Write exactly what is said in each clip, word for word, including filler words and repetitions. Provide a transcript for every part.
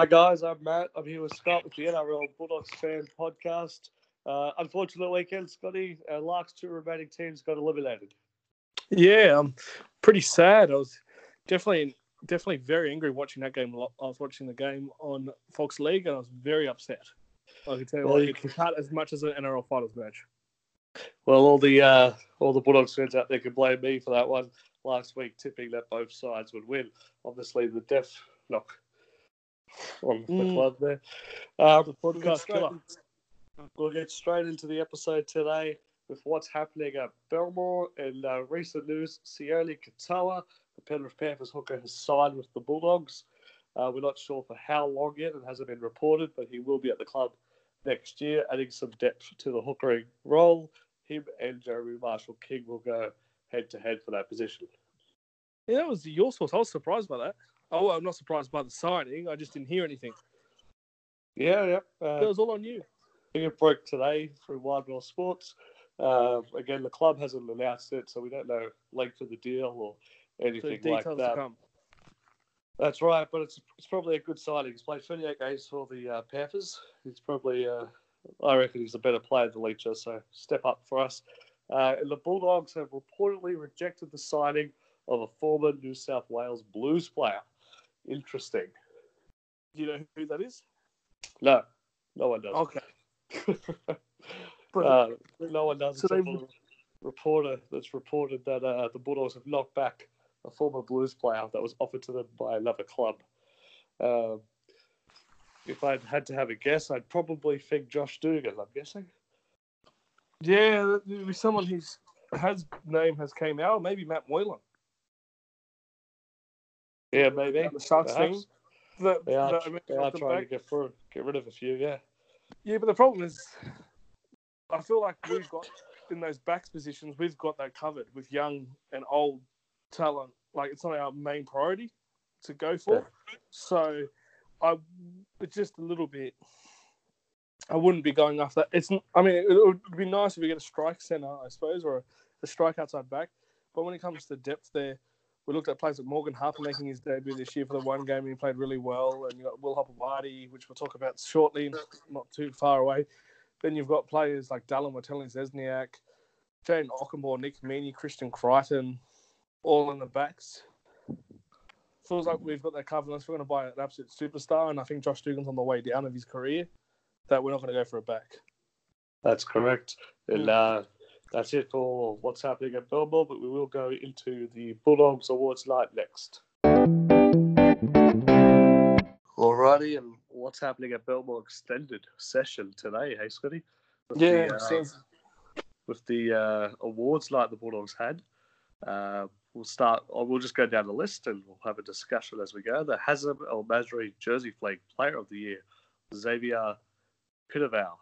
Hi guys, I'm Matt. I'm here with Scott with the N R L Bulldogs Fan Podcast. Uh, unfortunate weekend, Scotty. Our last two remaining teams got eliminated. Yeah, I'm pretty sad. I was definitely definitely very angry watching that game. I was watching the game on Fox League and I was very upset. I can tell you, well, you it's hard as much as an N R L finals match. Well, all the uh, all the Bulldogs fans out there can blame me for that one last week, tipping that both sides would win. Obviously, the death knock on the mm. club there. Um, the podcast we'll, get into, we'll get straight into the episode today with what's happening at Belmore and uh, recent news. Sioli Katoa, the Penrith Panthers hooker, has signed with the Bulldogs. Uh, we're not sure for how long yet. It hasn't been reported, but he will be at the club next year, adding some depth to the hookering role. Him and Jeremy Marshall-King will go head-to-head for that position. Yeah, that was your source. I was surprised by that. Oh, I'm not surprised by the signing. I just didn't hear anything. Yeah, yeah. Uh, that was all on you. It broke today through Wide World Sports. Uh, again, the club hasn't announced it, so we don't know length of the deal or anything so like that. To come. That's right, but it's it's probably a good signing. He's played twenty-eight games for the uh, Panthers. He's probably, uh, I reckon, he's a better player than Leacher, so step up for us. Uh, and the Bulldogs have reportedly rejected the signing of a former New South Wales Blues player. Interesting. Do you know who that is? No, no one does. Okay. uh, no one does. So they... a reporter that's reported that uh, the Bulldogs have knocked back a former Blues player that was offered to them by another club. Um, if I had to have a guess, I'd probably think Josh Dugan, I'm guessing. Yeah, there'd be someone whose name has came out, maybe Matt Moylan. Yeah, maybe. The Sharks thing. They are, they are, I mean, they are trying back. to get through, get rid of a few, yeah. Yeah, but the problem is, I feel like we've got, in those backs positions, we've got that covered with young and old talent. Like, it's not our main priority to go for. Yeah. So, I just a little bit, I wouldn't be going after that. It's, I mean, it would be nice if we get a strike centre, I suppose, or a, a strike outside back. But when it comes to depth there, we looked at players like Morgan Harper making his debut this year for the one game, and he played really well. And you've got Will Hoppawadi, which we'll talk about shortly, not too far away. Then you've got players like Dallin Watene-Zelezniak, Jane Ockermore, Nick Meany, Christian Crichton, all in the backs. Feels like we've got that covered unless we're going to buy an absolute superstar. And I think Josh Dugan's on the way down of his career, that we're not going to go for a back. That's correct. And, uh, That's it for what's happening at Belmore, but we will go into the Bulldogs Awards night next. Alrighty, and what's happening at Belmore extended session today, hey Scotty? With yeah, the, uh, with the uh, awards night the Bulldogs had, uh, we'll start. Or we'll just go down the list and we'll have a discussion as we go. The Hazem El-Masri Jersey Flake Player of the Year, Xavier Pitavale.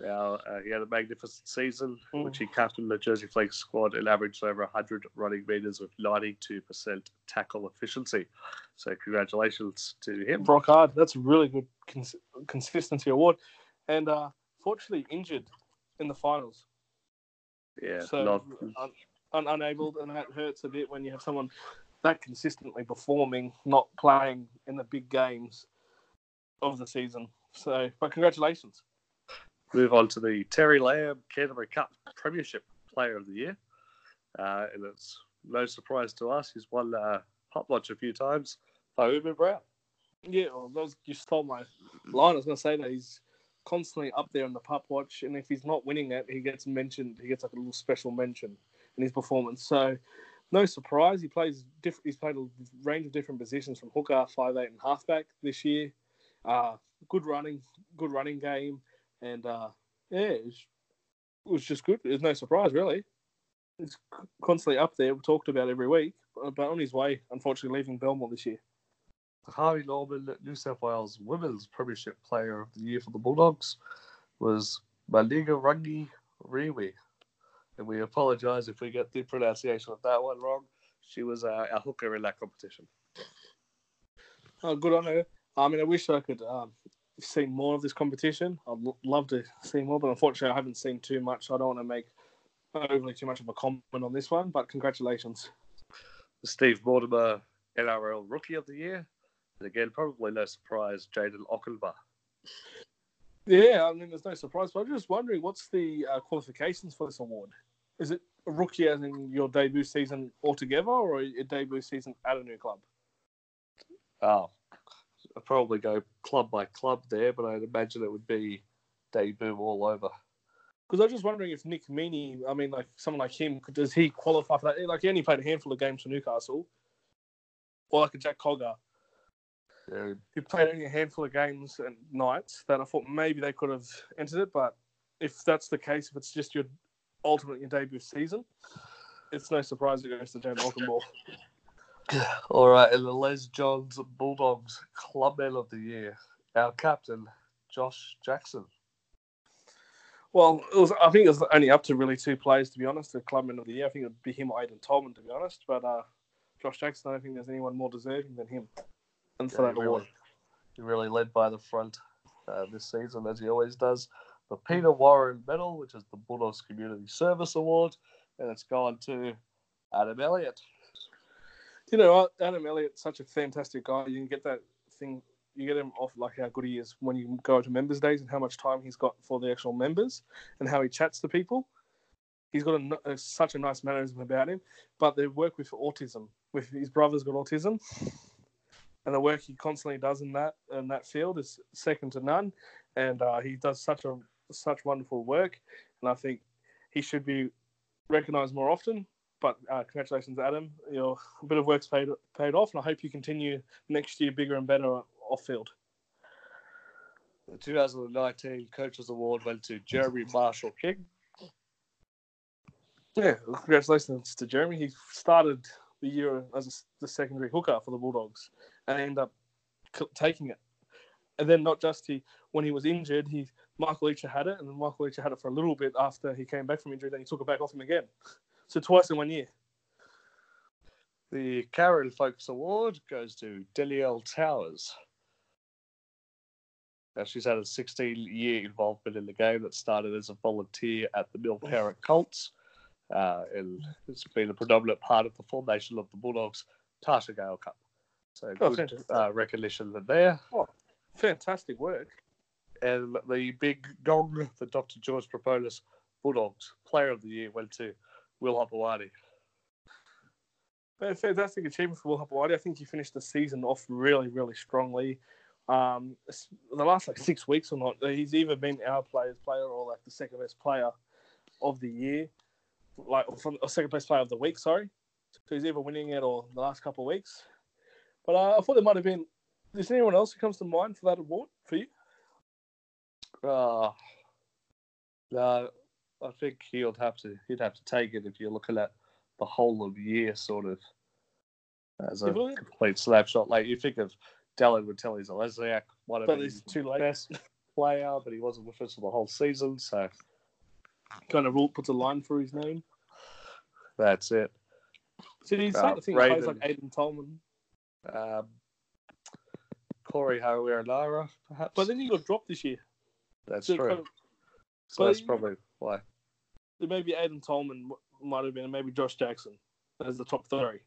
Now, uh, he had a magnificent season, mm. which he captained the Jersey Flakes squad and averaged over one hundred running metres with ninety-two percent tackle efficiency. So congratulations to him. Rock hard. That's a really good cons- consistency award. And uh, fortunately injured in the finals. Yeah. So not... un- un- unable, and that hurts a bit when you have someone that consistently performing, not playing in the big games of the season. So, but congratulations. Move on to the Terry Lamb Canterbury Cup Premiership Player of the Year. Uh, and it's no surprise to us. He's won uh, Hot Lodge a few times by Uber Brown. Yeah, well, that was, you stole my line. I was going to say that he's constantly up there on the Pup Watch. And if he's not winning it, he gets mentioned. He gets like a little special mention in his performance. So no surprise. He plays. Diff- he's played a range of different positions from hooker, five eight and halfback this year. Uh, good running, good running game. And, uh, yeah, it was, it was just good. There's no surprise, really. It's constantly up there. We're talked about every week, but on his way, unfortunately, leaving Belmore this year. Harvey Norman, New South Wales Women's Premiership Player of the Year for the Bulldogs, was Maliga Rangi Rewe. And we apologise if we get the pronunciation of that one wrong. She was uh, our hooker in that competition. Oh, good on her. I mean, I wish I could... Um, seen more of this competition. I'd l- love to see more, but unfortunately I haven't seen too much. I don't want to make overly too much of a comment on this one, but congratulations. The Steve Mortimer N R L Rookie of the Year, again, probably no surprise, Jadon Ocklenbach. Yeah, I mean, there's no surprise, but I'm just wondering, what's the uh, qualifications for this award? Is it a rookie as in your debut season altogether, or a debut season at a new club? Oh, I'd probably go club by club there, but I'd imagine it would be debut all over. Because I was just wondering if Nick Meany, I mean, like someone like him, does he qualify for that? Like, he only played a handful of games for Newcastle. Or like a Jack Cogger. Yeah. He played only a handful of games and nights that I thought maybe they could have entered it. But if that's the case, if it's just your ultimate your debut season, it's no surprise it goes to Jane Ockermore. All right, and the Les Johns Bulldogs Clubman of the Year, our captain, Josh Jackson. Well, it was, I think it was only up to really two players, to be honest, the Clubman of the Year. I think it would be him or Aiden Tolman, to be honest. But uh, Josh Jackson, I don't think there's anyone more deserving than him. And for yeah, that award. He really led by the front uh, this season, as he always does. The Peter Warren Medal, which is the Bulldogs Community Service Award, and it's gone to Adam Elliott. You know what? Adam Elliott's such a fantastic guy. You can get that thing, you get him off like how good he is when you go to members' days and how much time he's got for the actual members and how he chats to people. He's got a, a, such a nice mannerism about him, but they work with autism. With his brother's got autism. And the work he constantly does in that in that field is second to none, and uh, he does such a such wonderful work. And I think he should be recognised more often. But uh, congratulations, Adam! Your bit of work's paid paid off, and I hope you continue next year bigger and better off field. The two thousand nineteen Coaches Award went to Jeremy Marshall-King. Yeah, congratulations to Jeremy. He started the year as a, the secondary hooker for the Bulldogs, and end up taking it. And then not just he, when he was injured, he Michael Leacher had it, and then Michael Leacher had it for a little bit after he came back from injury, then he took it back off him again. So twice in one year. The Karen Folks Award goes to Danielle Towers. Now, she's had a sixteen-year involvement in the game that started as a volunteer at the Mill Parrot Colts, uh, and it's been a predominant part of the formation of the Bulldogs Tasha Gale Cup. So oh, good uh, recognition there. Oh, fantastic work. And the big gong, the Doctor George Propolis Bulldogs Player of the Year, went to Will Hoppawadi. Fantastic achievement for Will Hoppawadi. I think he finished the season off really, really strongly. Um, the last like six weeks or not, he's either been our player's player or like the second best player of the year, like from or second best player of the week. Sorry, so he's either winning it or the last couple of weeks. But uh, I thought there might have been. Is there anyone else who comes to mind for that award for you? Uh, no, I think he'll have to. He'd have to take it if you're looking at the whole of the year, sort of as a really? complete snapshot. Like, you think of Dallin Watene-Zelezniak, one of his best player, but he wasn't with us for the whole season, so kind of rule puts a line through his name. That's it. So you start uh, to think players like Aiden Tolman. Um, Corey Haruiranara, perhaps. But then he got dropped this year. That's so true. Kind of, so that's you, probably why. Maybe Aiden Tolman might have been, and maybe Josh Jackson as the top three.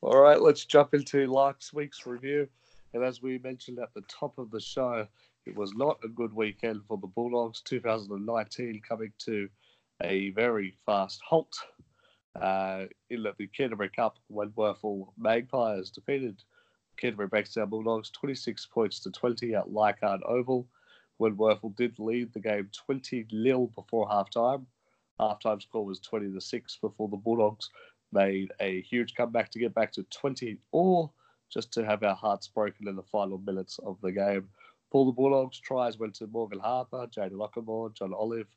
All right, let's jump into last week's review. And as we mentioned at the top of the show, it was not a good weekend for the Bulldogs. two thousand nineteen coming to a very fast halt. Uh, in the Canterbury Cup, Wentworth Magpies defeated Canterbury Bankstown Bulldogs twenty-six points to twenty at Leichhardt Oval. Wentworth did lead the game twenty nil before halftime. Halftime score was twenty to six before the Bulldogs made a huge comeback to get back to twenty all, just to have our hearts broken in the final minutes of the game. For the Bulldogs, tries went to Morgan Harper, Jane Ockermore, John Olive,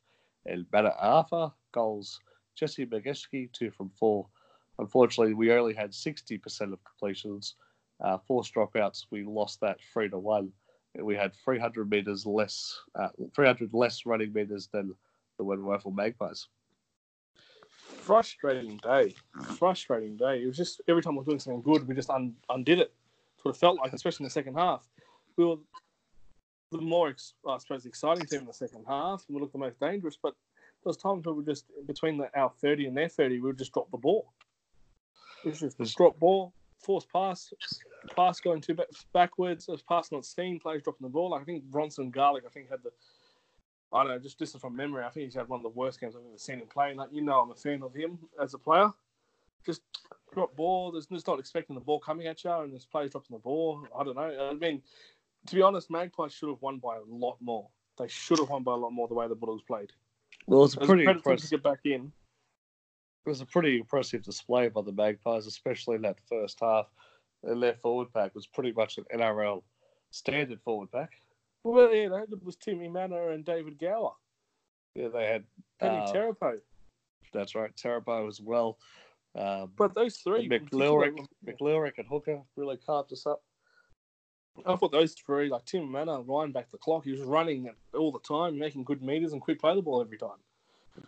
and Matt Arthur. Goals: Jesse Mageski, two from four. Unfortunately, we only had sixty percent of completions. Uh, forced dropouts, we lost that three to one. We had three hundred meters less, uh, three hundred less running meters than the Wentworth Magpies. Frustrating day. Frustrating day. It was just every time we were doing something good, we just un- undid it. That's what it felt like, especially in the second half. We were the more, ex- I suppose, exciting team in the second half. We looked the most dangerous, but there was times where we just, between the, our thirty and their thirty, we would just drop the ball. It was just drop ball, force pass, pass going too backwards. It was passing on steam, players dropping the ball. Like, I think Bronson Garlick, I think, had the, I don't know, just this is from memory, I think he's had one of the worst games I've ever seen him play. Like, you know, I'm a fan of him as a player. Just drop ball. There's just not expecting the ball coming at you, and there's players dropping the ball. I don't know. I mean, to be honest, Magpies should have won by a lot more. They should have won by a lot more the way the Bulldogs played. Well, it's it was pretty impressive to get back in. It was a pretty impressive display by the Magpies, especially in that first half. Their left forward pack was pretty much an N R L standard forward pack. Well, yeah, that was Timmy Manor and David Gower. Yeah, they had Penny uh, Terapo. That's right, Terapo as well. Um, but those three, McLeorick, McLeorick and Hooker, really carved us up. I thought those three, like Tim Manor, Ryan back the clock. He was running all the time, making good meters and quick play the ball every time.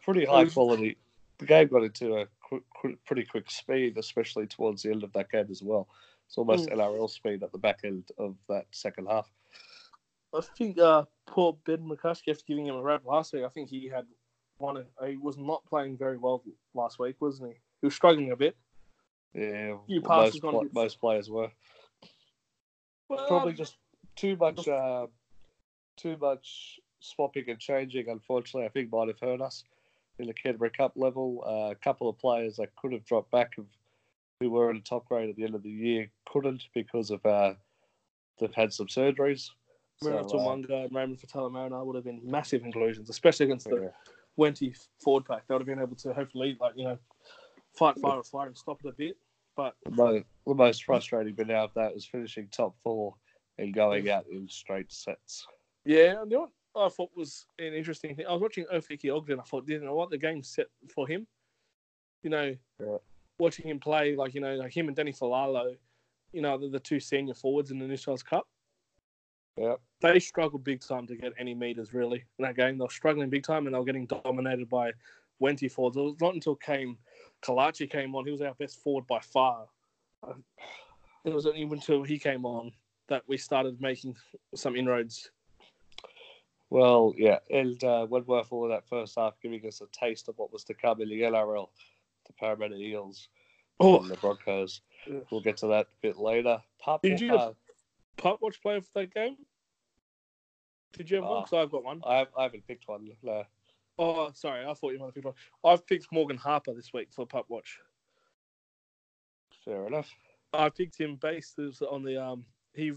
Pretty high quality. The game got into a quick, quick, pretty quick speed, especially towards the end of that game as well. It's almost mm. N R L speed at the back end of that second half. I think uh, poor Ben McCuskey, after giving him a rap last week, I think he had one. He was not playing very well last week, wasn't he? He was struggling a bit. Yeah, well, most, pl- bit. most players were. Well, probably um, just too much, uh, too much swapping and changing. Unfortunately, I think might have hurt us in the Canterbury Cup level. Uh, a couple of players that could have dropped back of who were in top grade at the end of the year couldn't because of uh, they've had some surgeries. Mira so, Tawanga uh, and Raymond Fatala Mariner would have been massive inclusions, especially against the Wenty yeah. forward pack. They would have been able to hopefully, like, you know, fight fire with fire and stop it a bit. But the most, the most frustrating bit out of that was finishing top four and going out in straight sets. Yeah, and you know what I thought was an interesting thing. I was watching Ofiki Ogden. I thought, you know what, the game's set for him. You know, yeah. watching him play, like, you know, like him and Danny Falalo, you know, the, the two senior forwards in the New South Cup. Yeah, they struggled big time to get any meters really in that game. They were struggling big time, and they were getting dominated by Wenty forwards. It was not until came Kalachi came on. He was our best forward by far. It was only until he came on that we started making some inroads. Well, yeah, and uh, Wentworth all of that first half giving us a taste of what was to come in the N R L, the Parramatta Eels, oh. and the Broncos. Yeah. We'll get to that a bit later. Pop, Did you? Uh, Part watch player for that game? Did you have uh, one? Because I've got one. I, I haven't picked one. No. Oh, sorry. I thought you might have picked one. I've picked Morgan Harper this week for Pup Watch. Fair enough. I picked him based on the um. He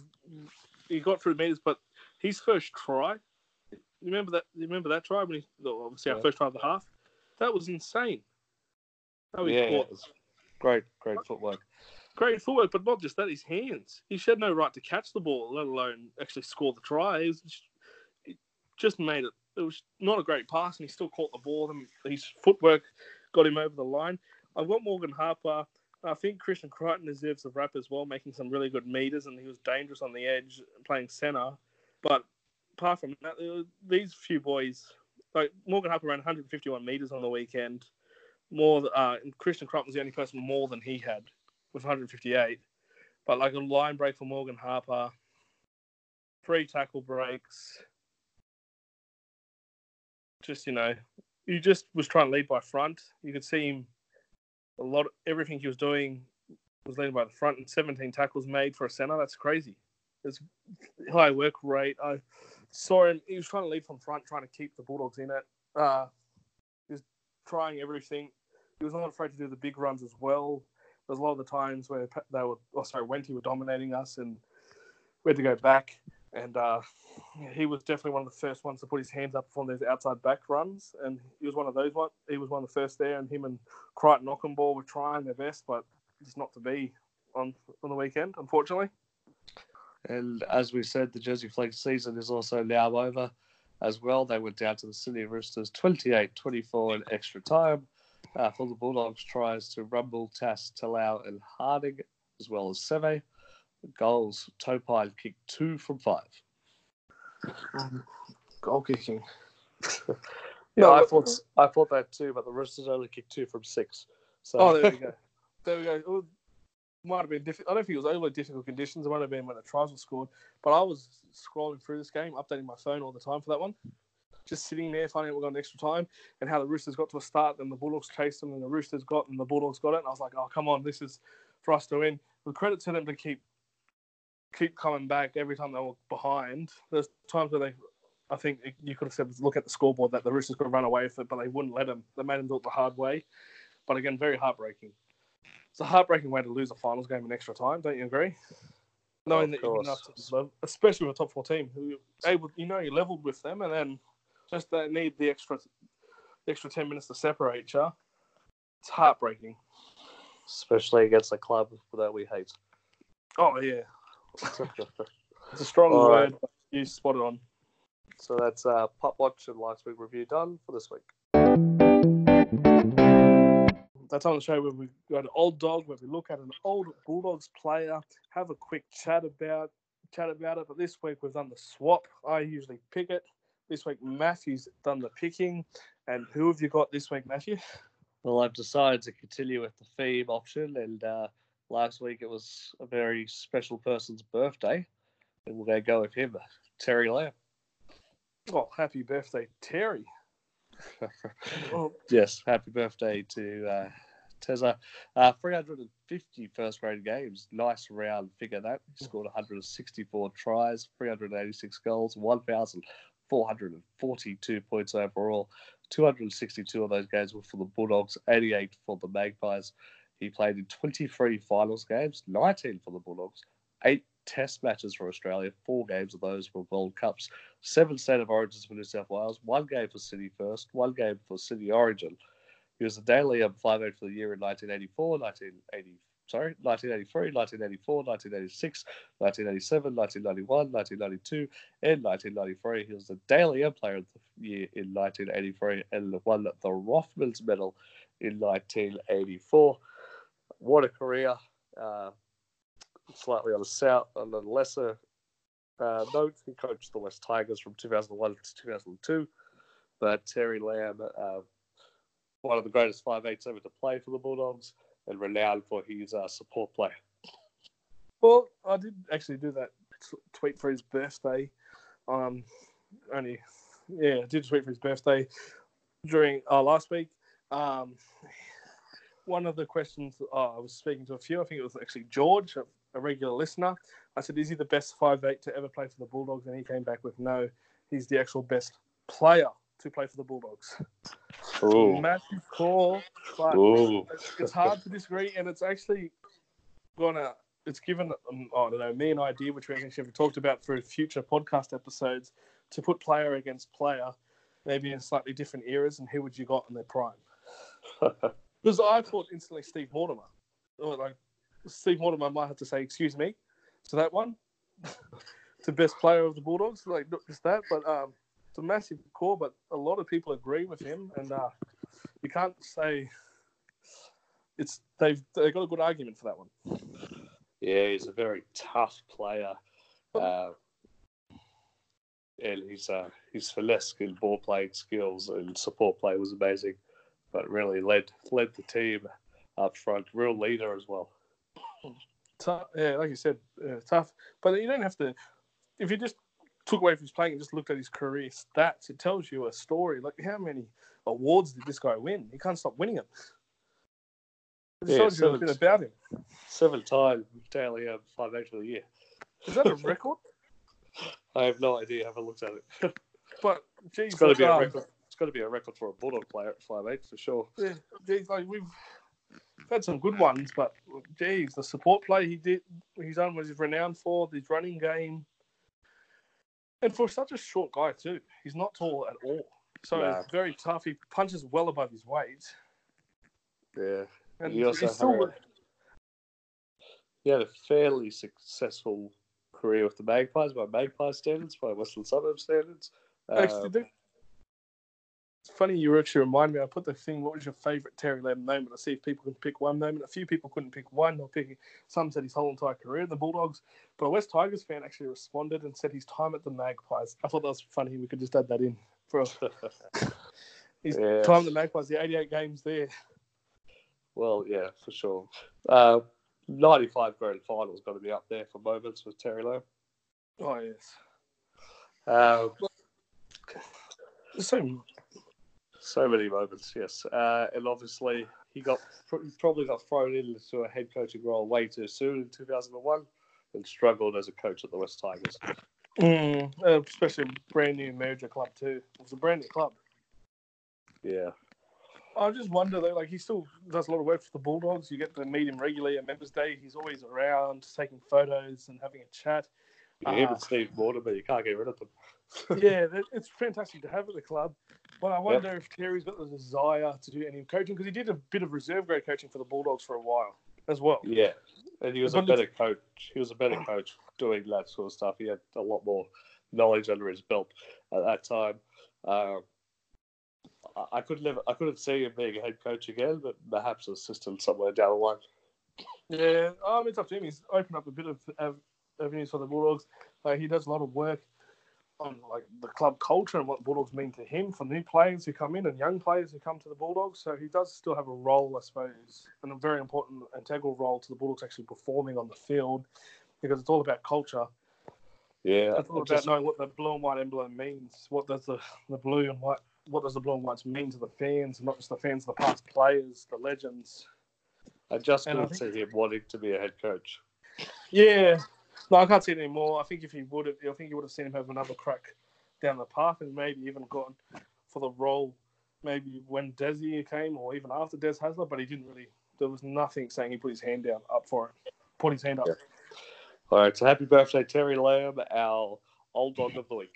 he got through meters, but his first try. You remember that? You remember that try when he obviously yeah. our first try of the half. That was insane. That was yeah, caught. great, great footwork. Great footwork, but not just that, his hands. He had no right to catch the ball, let alone actually score the try. It, was just, it just made it. It was not a great pass, and he still caught the ball. And his footwork got him over the line. I've got Morgan Harper. I think Christian Crichton deserves a rap as well, making some really good meters, and he was dangerous on the edge playing centre. But apart from that, these few boys, like Morgan Harper ran one hundred fifty-one metres on the weekend. More, uh, and Christian Crichton was the only person more than he had. With one hundred fifty-eight, but like a line break for Morgan Harper, three tackle breaks. Just, you know, he just was trying to lead by front. You could see him a lot. Everything he was doing was leading by the front, and seventeen tackles made for a centre. That's crazy. It's high work rate. I saw him. He was trying to lead from front, trying to keep the Bulldogs in it. Uh, he was trying everything. He was not afraid to do the big runs as well. There's a lot of the times where they were, oh, sorry, Wenty were dominating us, and we had to go back. And uh, he was definitely one of the first ones to put his hands up on those outside back runs. And he was one of those ones. He was one of the first there. And him and Crichton Ockenball were trying their best, but just not to be on, on the weekend, unfortunately. And as we said, the Jersey Flakes season is also now over as well. They went down to the Sydney Roosters twenty-eight twenty-four in extra time. Uh, for the Bulldogs, tries to Rumble, Tass, Talau and Harding, as well as Seve. Goals, Topine kicked two from five. Um, goal kicking. yeah, no, I thought I thought that too, but the Roosters only kicked two from six. So. Oh, there we go. there we go. It was, might have been difficult. I don't think it was overly difficult conditions. It might have been when the tries were scored. But I was scrolling through this game, updating my phone all the time for that one. Just sitting there, finding out we've got an extra time and how the Roosters got to a start and the Bulldogs chased them and the Roosters got and the Bulldogs got it. And I was like, oh, come on, this is for us to win. With credit to them to keep keep coming back every time they were behind. There's times where they, I think you could have said, look at the scoreboard, that the Roosters could have run away with it, but they wouldn't let them. They made them do it the hard way. But again, very heartbreaking. It's a heartbreaking way to lose a finals game in extra time, don't you agree? Knowing that you're enough to live, especially with a top four team, who able, you know, you leveled with them, and then just they need the extra, the extra ten minutes to separate each other. It's heartbreaking, especially against a club that we hate. Oh yeah, it's a strong All word. Right. You spot it on. So that's uh, Pup Watch and Last Week Review done for this week. That's on the show where we go to Old Dog, where we look at an old Bulldogs player, have a quick chat about chat about it. But this week we've done the swap. I usually pick it. This week Matthew's done the picking. And who have you got this week, Matthew? Well, I've decided to continue with the theme option, and uh, last week it was a very special person's birthday, and we're going to go with him, Terry Lamb. Oh, happy birthday, Terry. Oh. Yes, happy birthday to uh, Tezza. Uh, three hundred fifty first-grade games, nice round figure that. He scored one hundred sixty-four tries, three hundred eighty-six goals, one thousand four hundred forty-two points overall. two hundred sixty-two of those games were for the Bulldogs, eighty-eight for the Magpies. He played in twenty-three finals games, nineteen for the Bulldogs, eight test matches for Australia, four games of those were World Cups, seven State of Origins for New South Wales, one game for City First, one game for City Origin. He was a daily um, five eight for the year in nineteen eighty-four, nineteen eighty, sorry, nineteen eighty-three, nineteen eighty-four, nineteen eighty-six, nineteen eighty-seven, nineteen ninety-one, nineteen ninety-two, and nineteen ninety-three. He was the Daly M player of the year in nineteen eighty-three and won the Rothmans Medal in nineteen eighty-four. What a career! Uh, slightly on a south, on a lesser uh, note, he coached the West Tigers from two thousand one to two thousand two. But Terry Lamb, uh, one of the greatest five eights ever to play for the Bulldogs, and renowned for his uh, support play. Well, I did actually do that t- tweet for his birthday. Um, only, yeah, I did tweet for his birthday during uh, last week. Um, one of the questions oh, I was speaking to a few, I think it was actually George, a, a regular listener. I said, is he the best five eight to ever play for the Bulldogs? And he came back with, no, he's the actual best player to play for the Bulldogs. Ooh. Massive call, but Ooh. It's hard to disagree, and it's actually gonna it's given um, I don't know me an idea, which we actually have talked about through future podcast episodes, to put player against player, maybe in slightly different eras, and who would you got in their prime? Because I thought instantly Steve Mortimer, or like Steve Mortimer might have to say excuse me to that one, to best player of the Bulldogs, like not just that, but um. It's a massive call, but a lot of people agree with him, and uh, you can't say it's they've they got a good argument for that one. Yeah, he's a very tough player, uh, and his uh, his finesse and ball playing skills and support play was amazing. But really led led the team up front, real leader as well. Tough, yeah, like you said, uh, tough. But you don't have to if you just. Took away from his playing and just looked at his career stats. It tells you a story. Like, how many awards did this guy win? He can't stop winning them. It yeah, tells you a bit about him. Seven-time daily um, five eight of the year. Is that a record? I have no idea. I haven't looked at it. But, geez, it's got to be um, a record. It's got to be a record for a Bulldog player at five eight for sure. Yeah, geez, like we've had some good ones, but geez, the support play he did, his done was he's renowned for his running game. And for such a short guy, too, he's not tall at all. So nah. He's very tough. He punches well above his weight. Yeah. And he also he's still... had, he had a fairly successful career with the Magpies, by Magpies standards, by Western Suburbs standards. Actually, um, they... It's funny you actually remind me. I put the thing, what was your favourite Terry Lamb moment? I see if people can pick one moment. A few people couldn't pick one. Or picking, some said his whole entire career in the Bulldogs. But a West Tigers fan actually responded and said his time at the Magpies. I thought that was funny. We could just add that in. For his yeah. time at the Magpies, the eighty-eight games there. Well, yeah, for sure. Uh, ninety-five grand finals got to be up there for moments with Terry Lamb. Oh, yes. Um, so... So many moments, yes. Uh, and obviously, he got pr- probably got thrown into a head coaching role way too soon in two thousand one and struggled as a coach at the West Tigers. Mm, especially a brand new merger club too. It was a brand new club. Yeah. I just wonder though, like, he still does a lot of work for the Bulldogs. You get to meet him regularly at Members Day. He's always around, taking photos and having a chat. Yeah, even uh, Steve Mortimer, you can't get rid of them. Yeah, it's fantastic to have at the club. But I wonder yep. if Terry's got the desire to do any coaching, because he did a bit of reserve grade coaching for the Bulldogs for a while as well. Yeah, and he was but a better it's... coach. He was a better coach doing that sort of stuff. He had a lot more knowledge under his belt at that time. Um, I could never, I couldn't see him being a head coach again, but perhaps an assistant somewhere down the line. Yeah, um, it's up to him. He's opened up a bit of avenues for the Bulldogs. Uh, he does a lot of work on like the club culture and what Bulldogs mean to him, for new players who come in and young players who come to the Bulldogs. So he does still have a role, I suppose, and a very important integral role to the Bulldogs actually performing on the field, because it's all about culture. Yeah, it's all about just... knowing what the blue and white emblem means. What does the, the blue and white What does the blue and whites mean to the fans, not just the fans, the past players, the legends? I just can't see him wanting to be a head coach. Yeah. No, I can't see it anymore. I think if he would have, I think you would have seen him have another crack down the path and maybe even gotten for the role maybe when Desi came or even after Des Hasler, but he didn't really, there was nothing saying he put his hand down, up for it. Put his hand up. Yeah. All right, so happy birthday, Terry Lamb, our old dog of the week.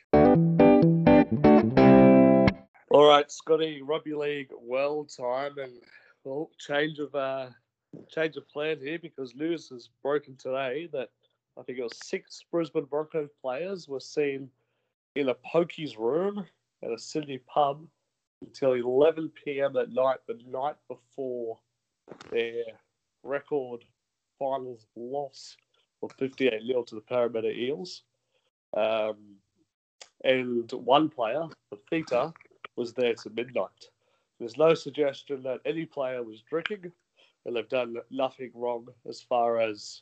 All right, Scotty, rugby league well time, and well, change of uh, change of plan here, because news has broken today that I think it was six Brisbane Broncos players were seen in a pokey's room at a Sydney pub until eleven p.m. at night, the night before their record finals loss of fifty-eight nil to the Parramatta Eels. Um, and one player, the Theta, was there to midnight. There's no suggestion that any player was drinking, and they've done nothing wrong as far as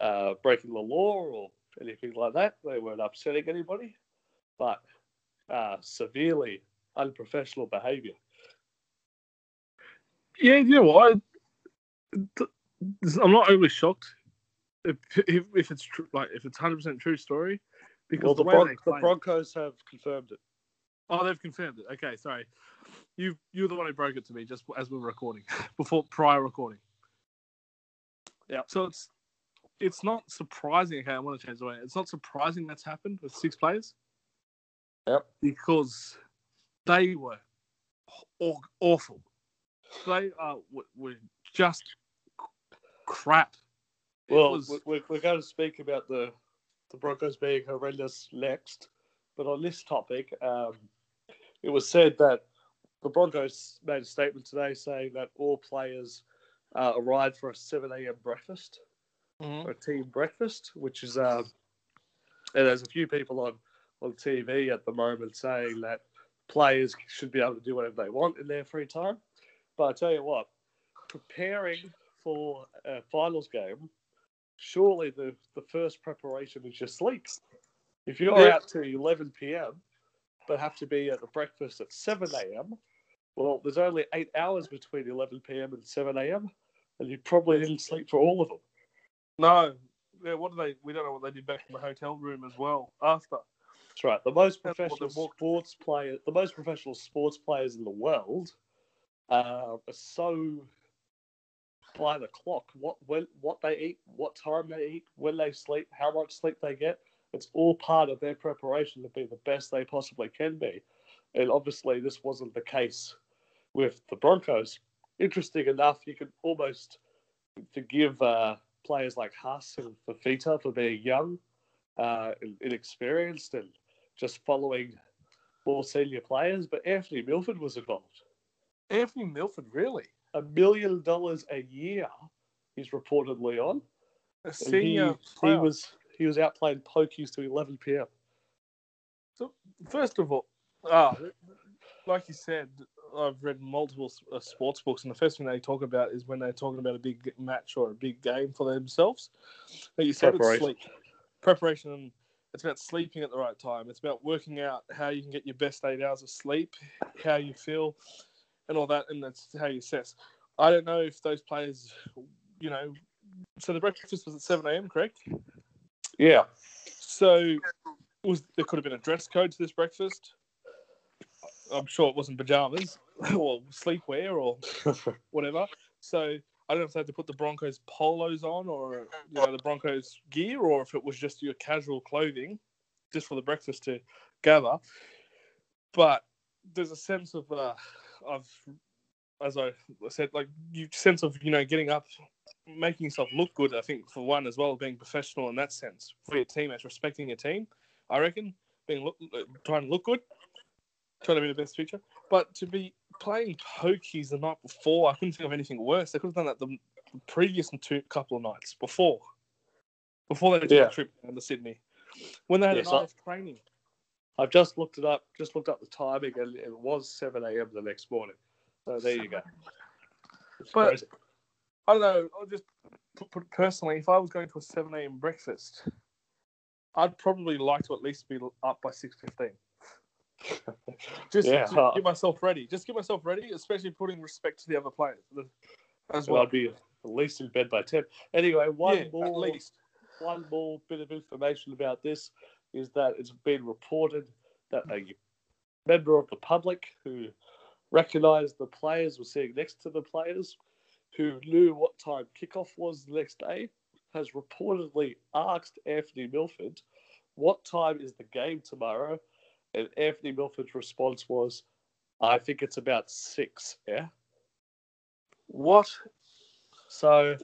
uh, breaking the law or anything like that. They weren't upsetting anybody, but uh, severely unprofessional behaviour. Yeah, you know what? I'm not overly shocked if, if, if it's true, like if it's one hundred percent true story, because well, the, the, Bron- the Broncos have confirmed it. Oh, they've confirmed it. Okay, sorry. You you're the one who broke it to me just as we were recording, before prior recording. Yeah. So it's it's not surprising. Okay, I want to change the way. It's not surprising that's happened with six players. Yep. Because they were awful. They uh, were just crap. It well, was... we're we're going to speak about the the Broncos being horrendous next, but on this topic. Um, It was said that the Broncos made a statement today saying that all players uh, arrived for a seven a.m. breakfast, mm-hmm. or a team breakfast, which is, um, and there's a few people on, on T V at the moment saying that players should be able to do whatever they want in their free time. But I tell you what, preparing for a finals game, surely the, the first preparation is your sleep. If you're yeah. out to eleven p.m., but have to be at the breakfast at seven a.m. Well, there's only eight hours between eleven p.m. and seven a.m. and you probably didn't sleep for all of them. No. Yeah, what do they? We don't know what they did back in the hotel room as well after. That's right. The most professional sports players, the most professional sports players in the world, uh, are so by the clock. What when, what they eat, what time they eat, when they sleep, how much sleep they get. It's all part of their preparation to be the best they possibly can be. And obviously this wasn't the case with the Broncos. Interesting enough, you could almost forgive uh, players like Haas and Fafita for being young, uh, and inexperienced, and just following more senior players. But Anthony Milford was involved. Anthony Milford, really? A million dollars a year he's reportedly on. A senior he, player. He was... He was out playing pokies till eleven p.m. So, first of all, uh, like you said, I've read multiple uh, sports books, and the first thing they talk about is when they're talking about a big match or a big game for themselves. But you said it's sleep. Preparation. It's about sleeping at the right time. It's about working out how you can get your best eight hours of sleep, how you feel, and all that, and that's how you assess. I don't know if those players, you know, so the breakfast was at seven a.m., correct? Yeah. So was there could have been a dress code to this breakfast. I'm sure it wasn't pajamas or sleepwear or whatever. So I don't know if they had to put the Broncos polos on or you know the Broncos gear or if it was just your casual clothing just for the breakfast to gather. But there's a sense of, uh, I've, as I said, like you sense of, you know, getting up, making yourself look good, I think, for one, as well, being professional in that sense for your team, as respecting your team, I reckon, being look, trying to look good, trying to be the best picture. But to be playing pokies the night before, I couldn't think of anything worse. They could have done that the previous two couple of nights before, before they did yeah. the trip down to Sydney, when they had yeah, a night so- of training. I've just looked it up, just looked up the timing, and it was seven a.m. the next morning. So there you go. It's but, crazy. I don't know, I'll just put personally, if I was going to a seven a.m. breakfast, I'd probably like to at least be up by six fifteen. just yeah. to get myself ready. Just get myself ready, especially putting respect to the other players as well. well I'd be at least in bed by ten. Anyway, one, yeah, more, at least. one more bit of information about this. Is that it's been reported that a member of the public who recognised the players was sitting next to the players who knew what time kickoff was the next day has reportedly asked Anthony Milford, what time is the game tomorrow? And Anthony Milford's response was, I think it's about six, yeah? What? So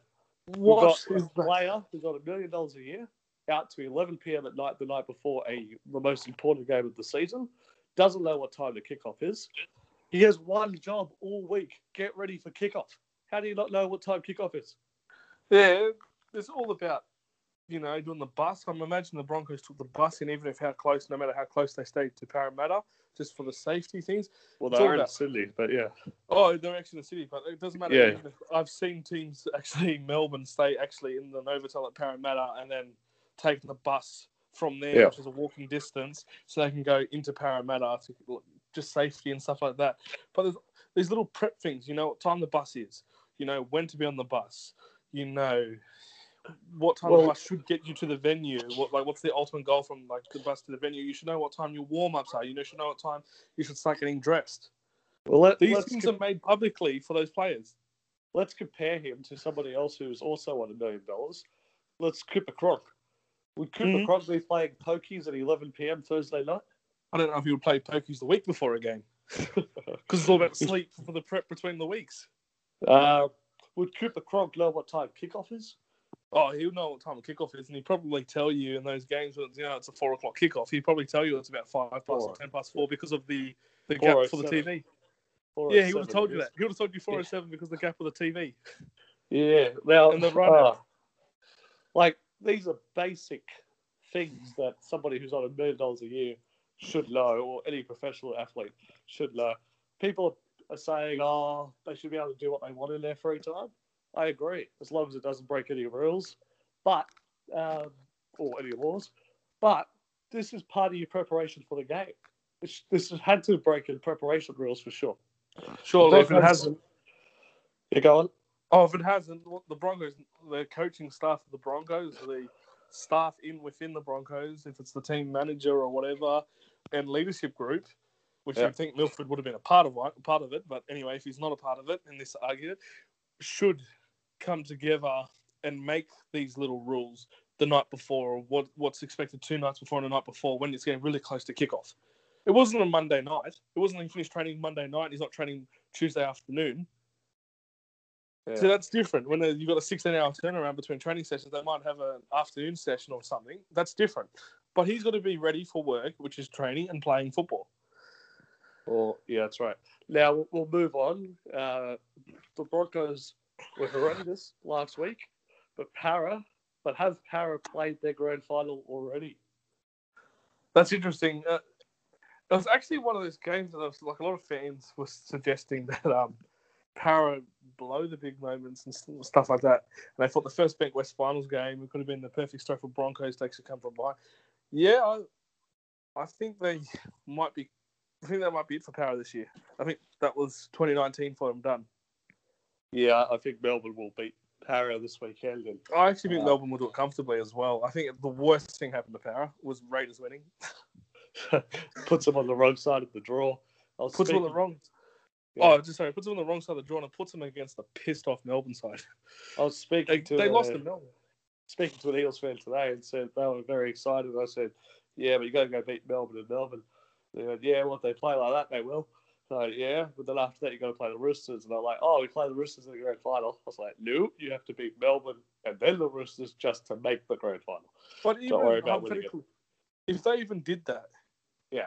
what we've got a player who got a million dollars a year out to eleven p.m. at night the night before a the most important game of the season, doesn't know what time the kickoff is. He has one job all week. Get ready for kickoff. How do you not know what time kickoff is? Yeah, it's all about, you know, doing the bus. I'm imagining the Broncos took the bus in, even if how close, no matter how close they stayed to Parramatta, just for the safety things. Well, they're in about, Sydney, but yeah. Oh, they're actually in the city, but it doesn't matter. Yeah. I've seen teams actually in Melbourne stay actually in the Novotel at Parramatta and then take the bus from there, yeah. which is a walking distance, so they can go into Parramatta, to just safety and stuff like that. But there's these little prep things, you know, what time the bus is, you know, when to be on the bus, you know, what time well, the bus should get you to the venue, what like what's the ultimate goal from like the bus to the venue. You should know what time your warm-ups are. You know, you should know what time you should start getting dressed. Well, let, These things com- are made publicly for those players. Let's compare him to somebody else who's also on a million dollars. Let's Cooper Cronk. Would Cooper mm-hmm. Crosby be playing pokies at eleven p.m. Thursday night? I don't know if he would play pokies the week before a game. Because it's all about sleep for the prep between the weeks. Uh, would Cooper Cronk know what time kickoff is? Oh, he'll know what time kickoff is, and he'd probably tell you in those games when it's, you know, it's a four o'clock kickoff. He'd probably tell you it's about five past four. Or ten past four because of the, the gap for the T V. Yeah, he would have told you that. He would have told you four oh seven because of the gap for the T V. Yeah, now and the right uh, now. Like. These are basic things that somebody who's on a million dollars a year should know, or any professional athlete should know. People are saying, oh, they should be able to do what they want in their free time. I agree, as long as it doesn't break any rules, but um, or any laws. But this is part of your preparation for the game. It's, this has had to break in preparation rules for sure. Sure, if it hasn't. You go on. Oh, if it hasn't, the Broncos, the coaching staff of the Broncos, the staff in within the Broncos, if it's the team manager or whatever, and leadership group, which yeah. I think Milford would have been a part of, part of it, but anyway, if he's not a part of it in this argument, should come together and make these little rules the night before, or what, what's expected two nights before and the night before when it's getting really close to kickoff. It wasn't a Monday night. It wasn't he finished training Monday night. He's not training Tuesday afternoon. Yeah. So that's different. When you've got a sixteen-hour turnaround between training sessions, they might have an afternoon session or something. That's different. But he's got to be ready for work, which is training and playing football. Well, yeah, that's right. Now, we'll move on. Uh, the Broncos were horrendous last week, but Para, but have Para played their grand final already? That's interesting. Uh, it was actually one of those games that I was, like a lot of fans were suggesting that um, Para blow the big moments and stuff like that. And I thought the first Bank West finals game, it could have been the perfect stroke for Broncos to actually come from behind. Yeah, I, I think they might be, I think that might be it for Power this year. I think that was twenty nineteen for them done. Yeah, I think Melbourne will beat Para this weekend. And, I actually think uh, Melbourne will do it comfortably as well. I think the worst thing happened to Para was Raiders winning. Puts them on the wrong side of the draw. I'll puts speaking... them on the wrong. Yeah. Oh, just sorry. Puts them on the wrong side of the draw and it puts them against the pissed off Melbourne side. I was speaking. They, to they uh, lost to Melbourne. Speaking to an Eels fan today and said they were very excited. I said, "Yeah, but you got to go beat Melbourne in Melbourne." They went, "Yeah, well, if they play like that, they will." So yeah, but then after that, you got to play the Roosters, and they're like, "Oh, we play the Roosters in the grand final." I was like, "No, you have to beat Melbourne and then the Roosters just to make the grand final." But even Don't worry about winning it. If they even did that, yeah,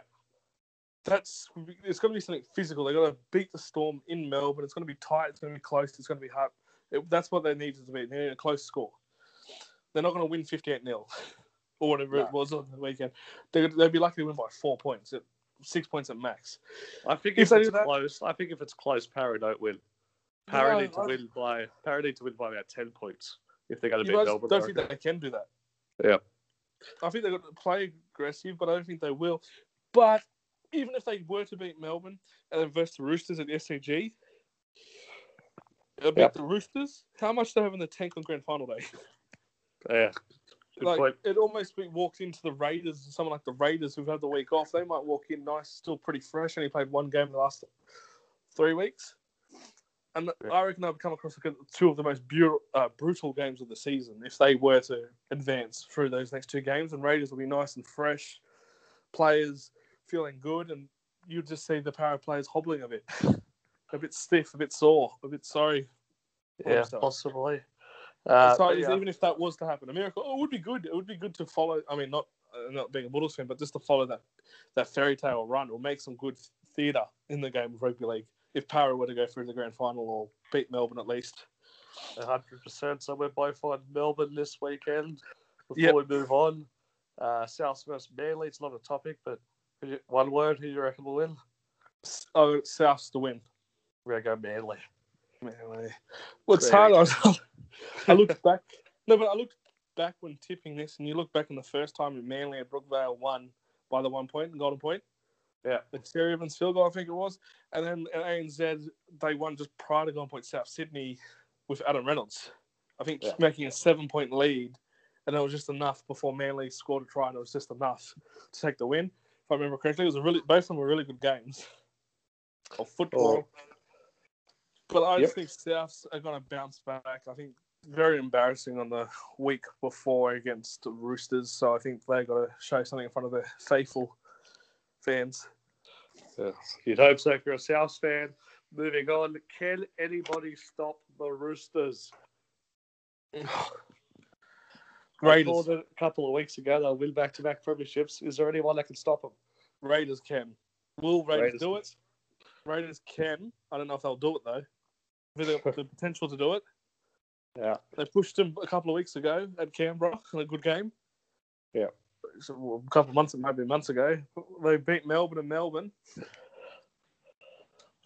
that's it's going to be something physical. They got to beat the Storm in Melbourne. It's going to be tight. It's going to be close. It's going to be hard. It, that's what they needed to be. They need a close score. They're not going to win fifty-eight nil or whatever no. it was on the weekend. They, they'd be lucky to win by four points, at, six points at max. I think if, if it's that, close, I think if it's close, Parra don't win. Parra no, need to I, win by Parra need to win by about ten points if they're going to beat Melbourne. I don't think they can do that. Yeah, I think they've got to play aggressive, but I don't think they will. But even if they were to beat Melbourne and then versus the Roosters at the S C G, about yep. the Roosters, how much do they have in the tank on grand final day? Yeah, like point. It almost walked into the Raiders. Someone like the Raiders who've had the week off, they might walk in nice, still pretty fresh. Only played one game in the last three weeks, and yeah. I reckon they've come across two of the most bu- uh, brutal games of the season if they were to advance through those next two games. And Raiders will be nice and fresh, players feeling good, and you just see the Para players hobbling a bit, a bit stiff, a bit sore, a bit sorry. Yeah, possibly. Uh, so yeah. Even if that was to happen, a miracle, oh, it would be good. It would be good to follow. I mean, not uh, not being a Bulldogs fan, but just to follow that, that fairy tale run or make some good theatre in the game of rugby league. If Parra were to go through the grand final or beat Melbourne at least, a hundred percent. So we're both on Melbourne this weekend. Before yep. we move on, uh, South versus Manly. It's not a topic, but one word. Who do you reckon will win? Oh, South's to win. We're gonna go Manly. Manly. Well, it's hard. on I looked back. No, but I looked back when tipping this, and you look back in the first time in Manly at Brookvale won by the one point, Golden Point. Yeah, the Terry Evans field goal, I think it was, and then at A N Z they won just prior to Golden Point, South Sydney, with Adam Reynolds. I think yeah. making a seven-point lead, and it was just enough before Manly scored a try, and it was just enough to take the win. If I remember correctly, it was a really both of them were really good games of football. Oh. But I yep. think Souths are going to bounce back. I think very embarrassing on the week before against the Roosters. So I think they've got to show something in front of their faithful fans. Yeah. You'd hope so if you're a Souths fan. Moving on. Can anybody stop the Roosters? Raiders. I thought a couple of weeks ago they'll win back-to-back premierships. Is there anyone that can stop them? Raiders can. Will Raiders, Raiders do it? Raiders can. I don't know if they'll do it, though. They've got the potential to do it. Yeah. They pushed them a couple of weeks ago at Canberra in a good game. Yeah. So a couple of months, it might be months ago. They beat Melbourne and Melbourne.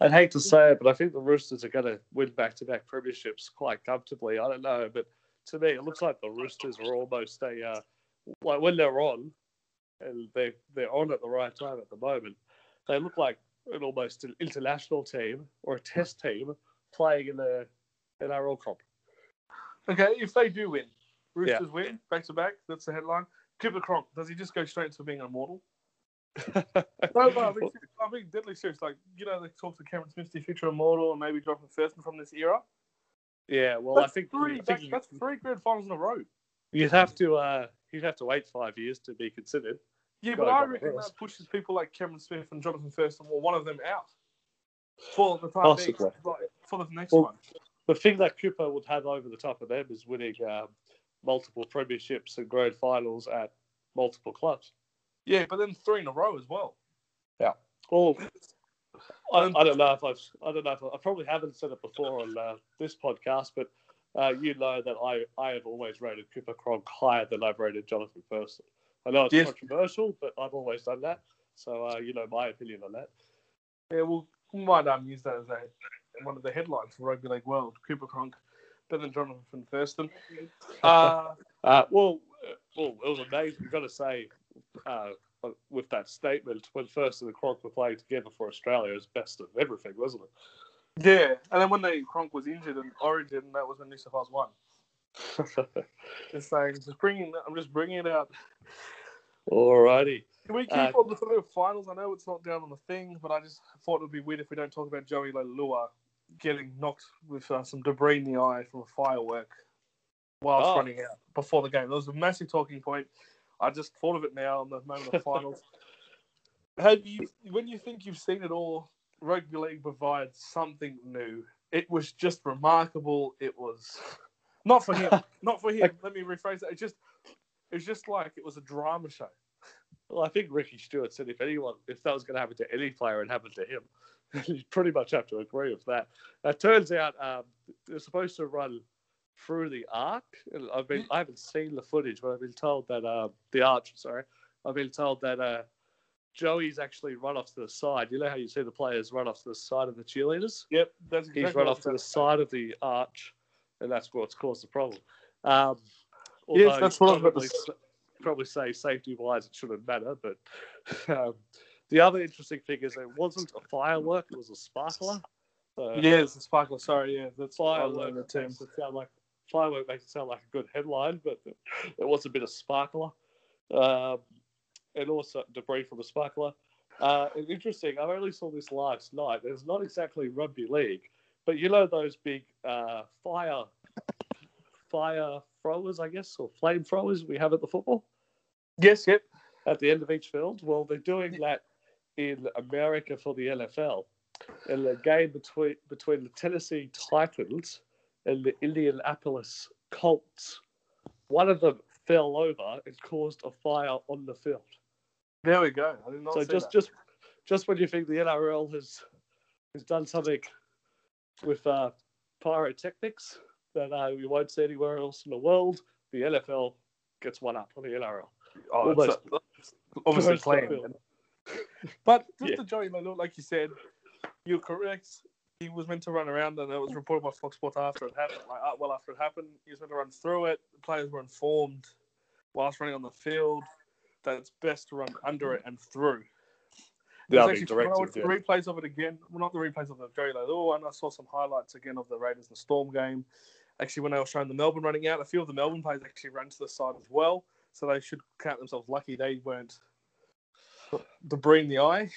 I'd hate to say it, but I think the Roosters are going to win back-to-back premierships quite comfortably. I don't know, but to me, it looks like the Roosters were almost a... Uh, like, when they're on, and they, they're on at the right time at the moment, they look like an almost an international team or a test team playing in the N R L comp. Okay, if they do win, Roosters yeah. win back to back. That's the headline. Kipper Cronk, does he just go straight to being immortal? no, no, I'm being, I'm being deadly serious. Like you know, they talk to Cameron Smith, the future immortal, and maybe Jonathan Thurston from this era. Yeah, well, that's I think, three, I think that, that's three grand finals in a row. You'd have to, uh, you'd have to wait five years to be considered. Yeah, but I reckon that pushes people like Cameron Smith and Jonathan Thurston, or one of them, out for the time being, like, for the next well, one. The thing that Cooper would have over the top of them is winning um, multiple premierships and grand finals at multiple clubs. Yeah, but then three in a row as well. Yeah. Well, I, I don't know if I've, I don't know if I, I probably haven't said it before on uh, this podcast, but uh, you know that I, I have always rated Cooper Cronk higher than I've rated Jonathan Thurston. I know it's yes. controversial, but I've always done that. So, uh, you know, my opinion on that. Yeah, well, we might um, use that as a, one of the headlines for Rugby League World. Cooper Cronk, better than Jonathan Thurston. Uh, uh, well, well, it was amazing. You've got to say, uh, with that statement, when Thurston and Cronk were playing together for Australia, it was best of everything, wasn't it? Yeah, and then when they Cronk was injured in Origin, that was when New South Wales won. Just saying, just bringing. I'm just bringing it out. Alrighty. Can we keep uh, on the sort of finals? I know it's not down on the thing, but I just thought it would be weird if we don't talk about Joey Leilua getting knocked with uh, some debris in the eye from a firework whilst oh. running out before the game. That was a massive talking point. I just thought of it now in the moment of finals. Have you, when you think you've seen it all, rugby league provides something new. It was just remarkable. It was not for him. Not for him. Let me rephrase that. It just, it was just like it was a drama show. Well, I think Ricky Stewart said if anyone, if that was going to happen to any player, it happened to him. You pretty much have to agree with that. Now, it turns out um, they're supposed to run through the arc. I've been, I haven't seen the footage, but I've been told that uh, the arch. Sorry, I've been told that uh, Joey's actually run off to the side. You know how you see the players run off to the side of the cheerleaders? Yep, that's exactly. He's run off to the side of the arch, and that's what's caused the problem. Um, yes, that's what I'm about to say. Probably say safety-wise it shouldn't matter, but um, the other interesting thing is it wasn't a firework, it was a sparkler. So, yeah, it's a sparkler, sorry, yeah. That's firework, makes it sound like, firework makes it sound like a good headline, but it was a bit of sparkler. Um, and also debris from a sparkler. Uh, and interesting, I only saw this last night. It's not exactly rugby league, but you know those big uh, fire fire throwers, I guess, or flame throwers we have at the football? Yes, yep. At the end of each field. Well, they're doing that in America for the N F L. In the game between between the Tennessee Titans and the Indianapolis Colts, one of them fell over and caused a fire on the field. There we go. I did not so see just, that. just just when you think the N R L has has done something with uh, pyrotechnics that uh, you won't see anywhere else in the world, the N F L gets one up on the N R L. Oh, almost, a, obviously playing. But just yeah. to Joey Leilua, like you said, you're correct. He was meant to run around, and it was reported by Fox Sports after it happened. Like well, after it happened, he was meant to run through it. The players were informed whilst running on the field that it's best to run under it and through. There's actually directed, yeah. replays of it again. Well, not the replays of the Joey Leilua one. I saw some highlights again of the Raiders and the Storm game. Actually, when they were showing the Melbourne running out, a few of the Melbourne players actually ran to the side as well. So they should count themselves lucky they weren't debris in the eye.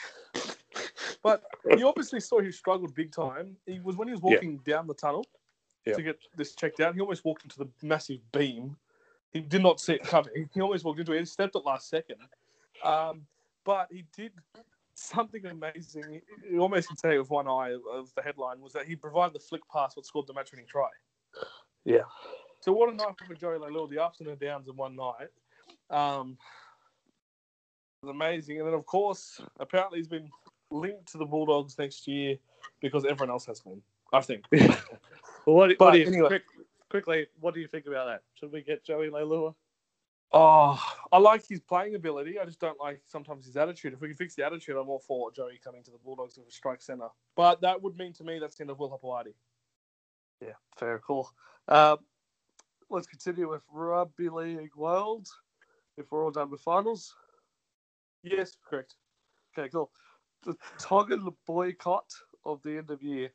But you obviously saw he struggled big time. He was when he was walking yeah. down the tunnel yeah. to get this checked out, he almost walked into the massive beam. He did not see it coming. He almost walked into it. He stepped it last second. Um, but he did something amazing. You almost can say with one eye of the headline was that he provided the flick pass what scored the match-winning try. Yeah. So what a night for Joey Leilua, the ups and the downs in one night. Um, it was amazing. And then, of course, apparently he's been linked to the Bulldogs next year because everyone else has one, I think. well, what, but what do you, anyway. quick, quickly, what do you think about that? Should we get Joey Leilua? Oh, I like his playing ability. I just don't like sometimes his attitude. If we can fix the attitude, I'm all for Joey coming to the Bulldogs with a strike centre. But that would mean to me that's the end of Will Hoppawadi. Yeah, fair call. Um, let's continue with Rugby League World. If we're all done with finals? Yes, correct. Okay, cool. The Tongan boycott of the end of year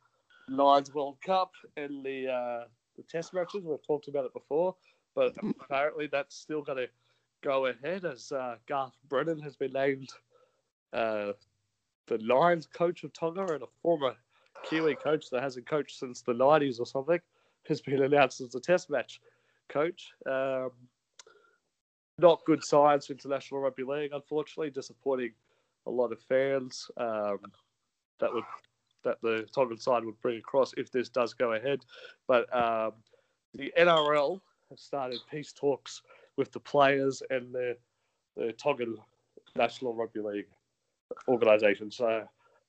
Nines World Cup and the uh, the test matches, we've talked about it before, but apparently that's still going to go ahead as uh, Garth Brennan has been named uh, the Lions coach of Tonga, and a former Kiwi coach that hasn't coached since the nineties or something has been announced as the test match coach. Um, not good signs for International Rugby League, unfortunately. Disappointing a lot of fans um, that would that the Tongan side would bring across if this does go ahead. But um, the N R L have started peace talks with the players and the, the Tongan National Rugby League organisation. So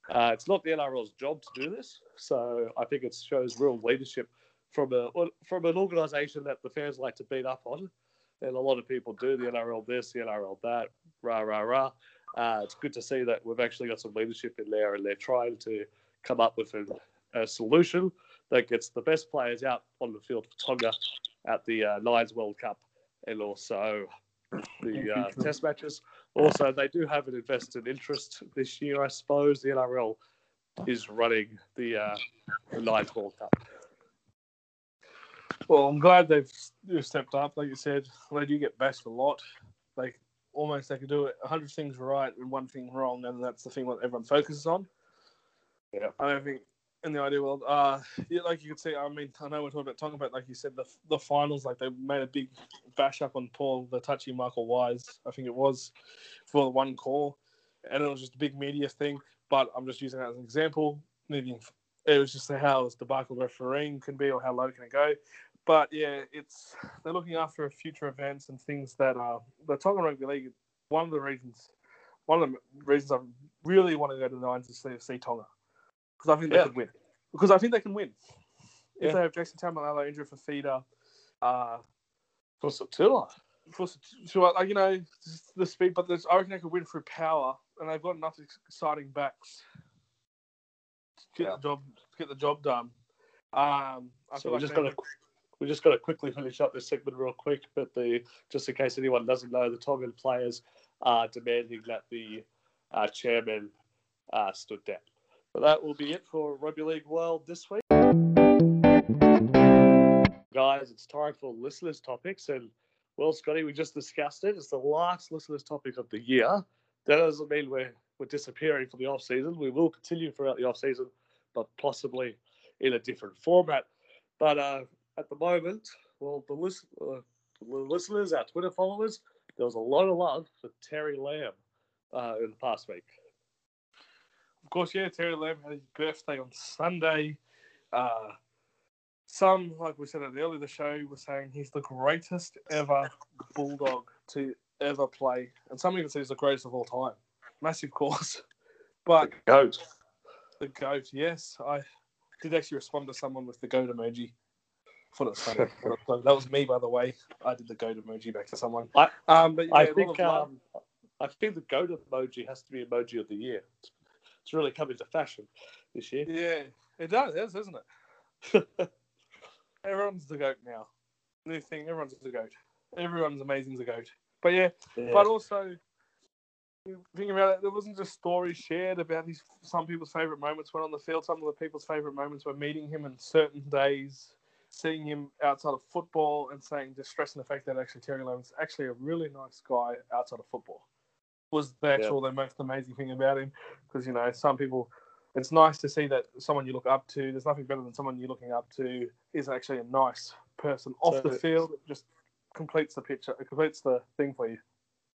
Uh, it's not the N R L's job to do this, so I think it shows real leadership from a from an organisation that the fans like to beat up on, and a lot of people do. The N R L this, the N R L that, rah rah rah. Uh, it's good to see that we've actually got some leadership in there, and they're trying to come up with a, a solution that gets the best players out on the field for Tonga at the uh, Lions World Cup and also the uh, test matches. Also, they do have an invested interest this year, I suppose. The N R L is running the uh, the Lions World Cup. Well, I'm glad they've stepped up. Like you said, they do get bashed a lot. Like almost, they could do a hundred things right and one thing wrong, and that's the thing that everyone focuses on. Yeah, I don't think in the ideal world, uh, yeah, like you could see. I mean, I know we're talking about Tonga, but like you said, the the finals, like they made a big bash up on Paul, the touchy Michael Wise, I think it was, for the one call, and it was just a big media thing. But I'm just using that as an example. Moving, it was just how debacle refereeing can be, or how low can it go. But yeah, it's they're looking after future events and things that are the Tongan Rugby League. One of the reasons, one of the reasons I really want to go to the Nines is to see Tonga, because I think they yeah. could win. Because I think they can win if yeah. they have Jackson Tamalalo injured for feeder, uh, for Satula, for Satula, like you know the speed. But I reckon they could win through power, and they've got enough exciting backs to get yeah. the job to get the job done. Um, I so feel we like just got to. We just got to quickly finish up this segment real quick, but the just in case anyone doesn't know, the Tongan players are demanding that the uh, chairman uh, stood down. But that will be it for Rugby League World this week. Guys, it's time for listeners' topics. And, well, Scotty, we just discussed it. It's the last listeners' topic of the year. That doesn't mean we're, we're disappearing from the off-season. We will continue throughout the off-season, but possibly in a different format. But... Uh, At the moment, well, the, list, uh, the listeners, our Twitter followers, there was a lot of love for Terry Lamb uh, in the past week. Of course, yeah, Terry Lamb had his birthday on Sunday. Uh, some, like we said at the early of the show, were saying he's the greatest ever Bulldog to ever play. And some even say he's the greatest of all time. Massive course. But the GOAT. The GOAT, yes. I did actually respond to someone with the GOAT emoji. That was me, by the way. I did the goat emoji back to someone. I, um, but yeah, I think um, I think the goat emoji has to be emoji of the year. It's really come into fashion this year. Yeah, it does, isn't it? Everyone's the goat now. New thing. Everyone's the goat. Everyone's amazing as a goat. But yeah, yeah. But also thinking about it, there wasn't just stories shared about his. Some people's favorite moments went on the field. Some of the people's favorite moments were meeting him on certain days. Seeing him outside of football and saying, just stressing the fact that actually Terry Lamb's actually a really nice guy outside of football was the actual, yeah. the most amazing thing about him. Because, you know, some people, it's nice to see that someone you look up to, there's nothing better than someone you're looking up to is actually a nice person off so, the field. It just completes the picture, it completes the thing for you.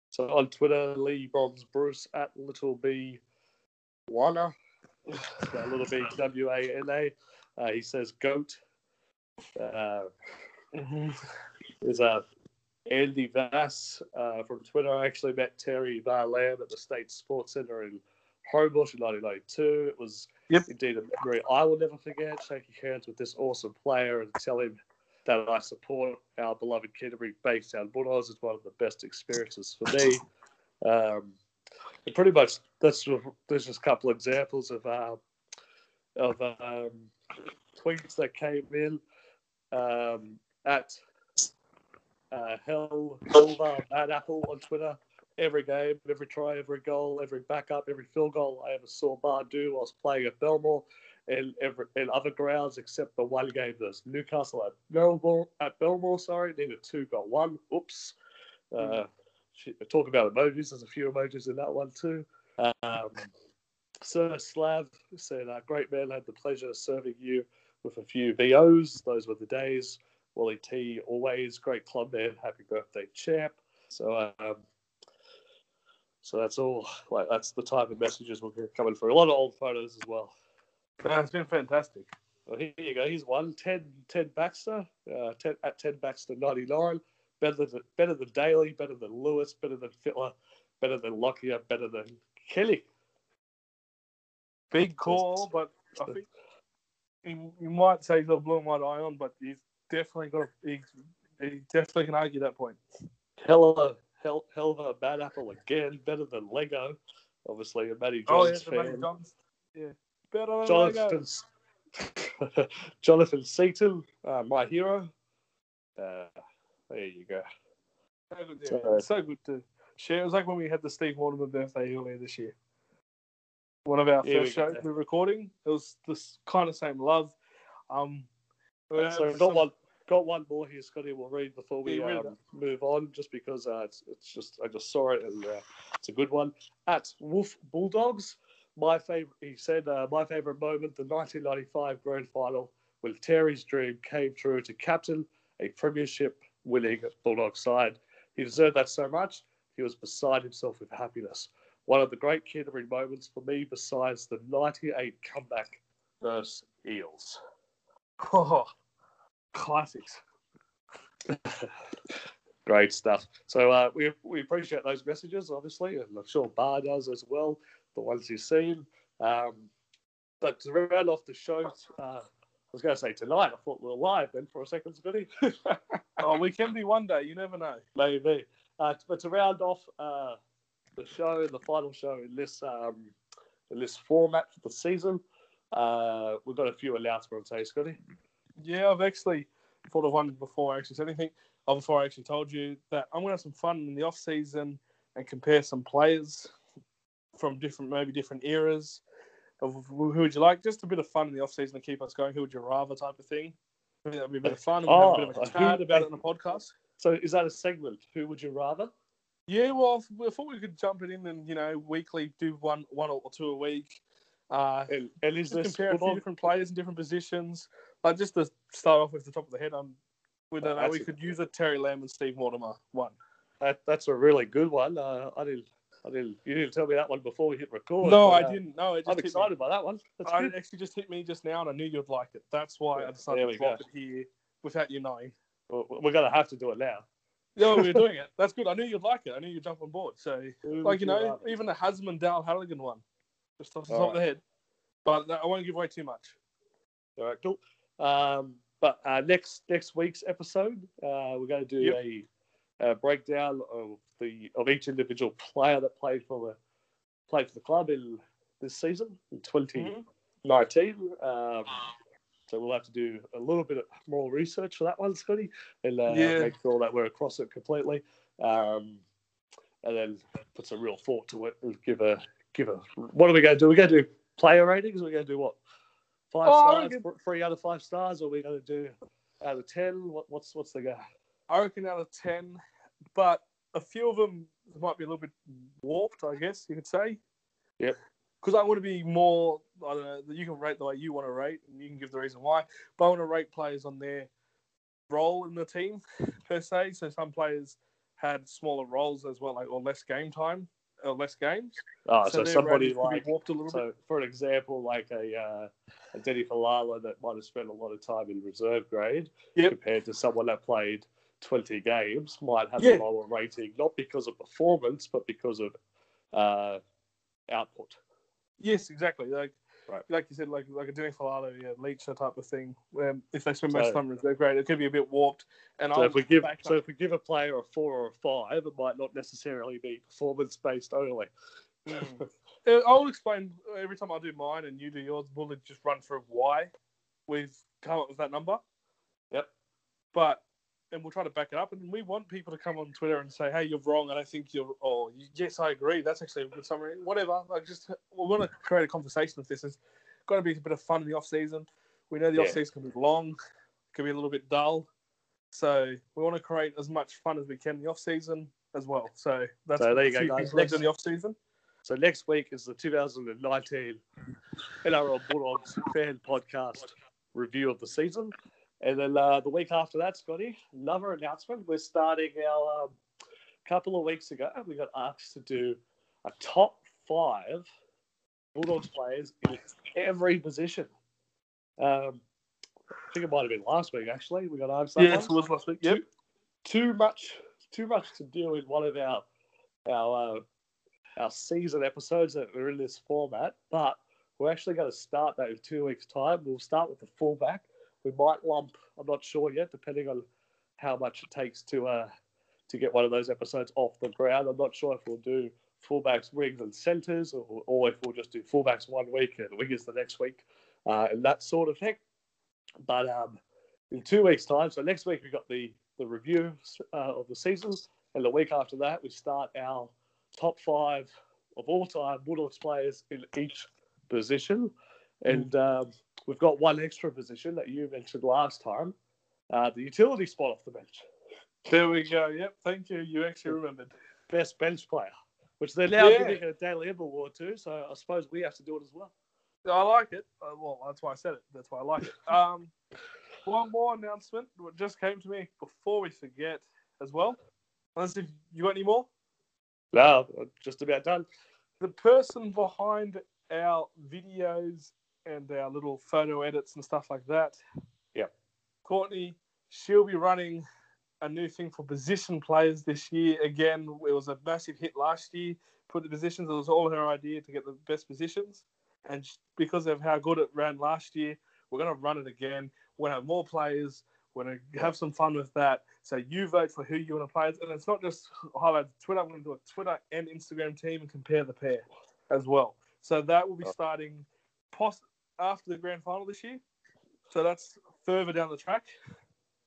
So on Twitter, Lee Bobs Bruce at Little B Wana, so Little B W A N A, uh, he says, GOAT. Uh, mm-hmm. There's uh, Andy Vass uh, from Twitter. I actually met Terry Lamb at the State Sports Centre in Homebush in nineteen ninety-two. It was yep. indeed a memory I will never forget, shaking hands with this awesome player and tell him that I support our beloved Canterbury Bankstown Bulldogs. It's one of the best experiences for me. Um, and pretty much, that's, there's just a couple examples of, uh, of um, tweets that came in. Um, at uh, Hell, Silver, Mad Apple on Twitter. Every game, every try, every goal, every backup, every field goal I ever saw Bar do whilst playing at Belmore and every and other grounds except the one game versus Newcastle at Belmore. At Belmore, sorry, needed two, got one. Oops. Uh, talk about emojis. There's a few emojis in that one too. Um, Sir Slav said, uh, "Great man, I had the pleasure of serving you." With a few V Os, those were the days. Wally T, always great club man. Happy birthday, champ. So, um, so that's all. Like that's the type of messages we'll get coming through. A lot of old photos as well. Uh, it's been fantastic. Well, here you go. Here's one. Ted Ted Baxter uh, Ted, at Ted Baxter ninety-nine. Better than better than Daly. Better than Lewis. Better than Fittler. Better than Lockyer. Better than Kelly. Big call, but I think. You might say he's got a blue and white eye on, but he's definitely got. He, he definitely can argue that point. Hella, hell, hell of a bad apple again. Better than Lego, obviously. A Matty Johns oh, yeah, fan. Johns. Yeah, better than Jonathan's, Lego. Jonathan Seaton, uh, my hero. Uh, there you go. So good, yeah. so, so good to share. It was like when we had the Steve Mortimer birthday earlier this year. one of our yeah, first we shows we were recording. It was this kind of same love. Um, yeah, so we've got some... one, got one more here, Scotty. We'll read before we yeah, um, move on, just because uh, it's it's just I just saw it and uh, it's a good one. At Wolf Bulldogs, my favorite. He said uh, my favorite moment: the nineteen ninety-five Grand Final, when Terry's dream came true to captain a premiership winning Bulldog side. He deserved that so much. He was beside himself with happiness. One of the great Canterbury moments for me, besides the ninety-eight comeback versus Eels. Oh, classics. Great stuff. So uh, we we appreciate those messages, obviously, and I'm sure Bar does as well, the ones he's seen. Um, but to round off the show, uh, I was going to say tonight, I thought we were live then for a second, Scotty. Oh, we can be one day. You never know. Maybe. Uh, but to round off... Uh, the show, the final show in this um, in this format for the season. Uh, we've got a few announcements, hey, Scotty? Yeah, I've actually thought of one before I actually said anything, or before I actually told you, that I'm going to have some fun in the off-season and compare some players from different, maybe different eras of who would you like. Just a bit of fun in the off-season to keep us going. Who would you rather type of thing. I mean, that would be a bit of fun. We'll oh, have a bit of a chat about it in the podcast. So is that a segment? Who would you rather? Yeah, well, I thought we could jump it in and, you know, weekly do one, one or two a week. Uh, and, and is this compare a few different players in different positions. Like, just to start off with the top of the head, um, we don't know. We could use a Terry Lamb and Steve Mortimer one. That that's a really good one. Uh, I didn't, I didn't. You didn't tell me that one before we hit record. No, but, uh, I didn't. No, it just I'm hit excited me. By that one. That's I good. Actually just hit me just now, and I knew you'd like it. That's why yeah, I decided to drop go. It here without you knowing. Well, we're gonna have to do it now. Yeah, we were doing it. That's good. I knew you'd like it. I knew you'd jump on board. So, Ooh, like, you know, you even the Hazem and Dal Halligan one. Just off the All top right. of the head. But I won't give away too much. All right, cool. Um, but uh, next next week's episode, uh, we're going to do yep. a, a breakdown of the of each individual player that played for the played for the club in this season, in twenty nineteen. Mm-hmm. Um So we'll have to do a little bit more research for that one, Scotty, and uh, yeah. make sure that we're across it completely, um, and then put some real thought to it and give a give a. What are we going to do? We're going to do player ratings. We're going to do what? Five oh, stars, reckon... three out of five stars, or we're going to do out of ten. What, what's what's the go? I reckon out of ten, but a few of them might be a little bit warped, I guess you could say. Yep. Because I want to be more, I don't know, you can rate the way you want to rate, and you can give the reason why, but I want to rate players on their role in the team, per se. So some players had smaller roles as well, like or less game time, or less games. Oh, so, so somebody like, walked a little so bit. For an example, like a, uh, a Denny Falala that might have spent a lot of time in reserve grade yep. compared to someone that played twenty games might have yeah. a lower rating, not because of performance, but because of uh, output. Yes, exactly. Like, right. like you said, like like a Denny Falala, yeah, Leacher type of thing. Where if they spend most so, time in reserve grade, it could be a bit warped. And so I'll if we give so up. if we give a player a four or a five, it might not necessarily be performance based only. Mm. I'll explain every time I do mine and you do yours. We'll just run through why we've come up with that number. Yep. But and we'll try to back it up. And we want people to come on Twitter and say, "Hey, you're wrong. I don't think you're." Or yes, I agree. That's actually a good summary. Whatever. Like, just we want to create a conversation with this. It's got to be a bit of fun in the off season. We know the yeah. off season can be long, it can be a little bit dull. So we want to create as much fun as we can in the off season as well. So that's so there you go, guys. Next in the off season. So next week is the two thousand nineteen N R L Bulldogs Fan Podcast review of the season. And then uh, the week after that, Scotty, another announcement. We're starting our um, couple of weeks ago. We got asked to do a top five Bulldogs players in every position. Um, I think it might have been last week, actually. We got asked that. Yes, it was last week. Yep. Too, too much, too much to do with one of our our uh, our season episodes that were in this format. But we're actually going to start that in two weeks' time. We'll start with the fullback. We might lump, I'm not sure yet, depending on how much it takes to uh, to get one of those episodes off the ground. I'm not sure if we'll do fullbacks, wings, and centres, or, or if we'll just do fullbacks one week and wingers the next week, uh, and that sort of thing. But um, in two weeks' time, so next week we've got the, the review uh, of the seasons, and the week after that we start our top five of all time Woodlands players in each position. And um, we've got one extra position that you mentioned last time, uh, the utility spot off the bench. There we go. Yep. Thank you. You actually remembered. Best bench player, which they're now yeah. giving a Daly Ember award to. So I suppose we have to do it as well. I like it. Uh, well, that's why I said it. That's why I like it. Um, one more announcement that just came to me before we forget as well. Unless if you got any more? No, I'm just about done. The person behind our videos and our little photo edits and stuff like that. Yeah. Courtney, she'll be running a new thing for position players this year. Again, it was a massive hit last year. Put the positions, it was all her idea to get the best positions. And because of how good it ran last year, we're going to run it again. We're going to have more players. We're going to have some fun with that. So you vote for who you want to play. And it's not just highlight Twitter. I'm going to do a Twitter and Instagram team and compare the pair as well. So that will be starting post after the grand final this year. So that's further down the track.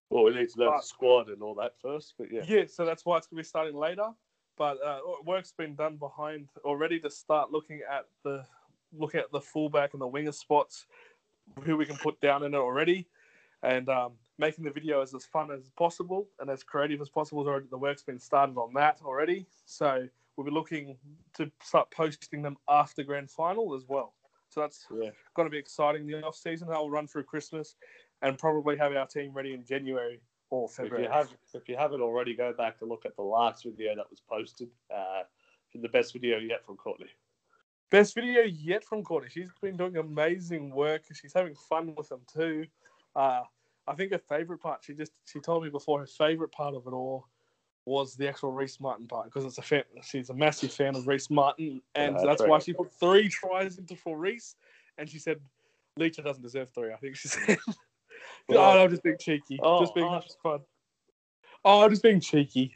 Well, we need to know but, the squad and all that first. But yeah. Yeah, so that's why it's going to be starting later. But uh, work's been done behind already to start looking at the – look at the fullback and the winger spots, who we can put down in it already, and um, making the video as, as fun as possible and as creative as possible. Already, the work's been started on that already. So we'll be looking to start posting them after grand final as well. So that's yeah. going to be exciting. The off season, I'll run through Christmas and probably have our team ready in January or February. If you, have, if you haven't already, go back to look at the last video that was posted. Uh, the best video yet from Courtney. Best video yet from Courtney. She's been doing amazing work. She's having fun with them too. Uh, I think her favourite part, she just she told me before, her favourite part of it all was the actual Reece Martin part because it's a fan, she's a massive fan of Reece Martin, and yeah, that's, that's why she put three tries into for Reece. And she said, Leacher doesn't deserve three, I think she said. Well, oh, I'm just being cheeky. Oh, just being oh, fun. Oh, I'm just being cheeky.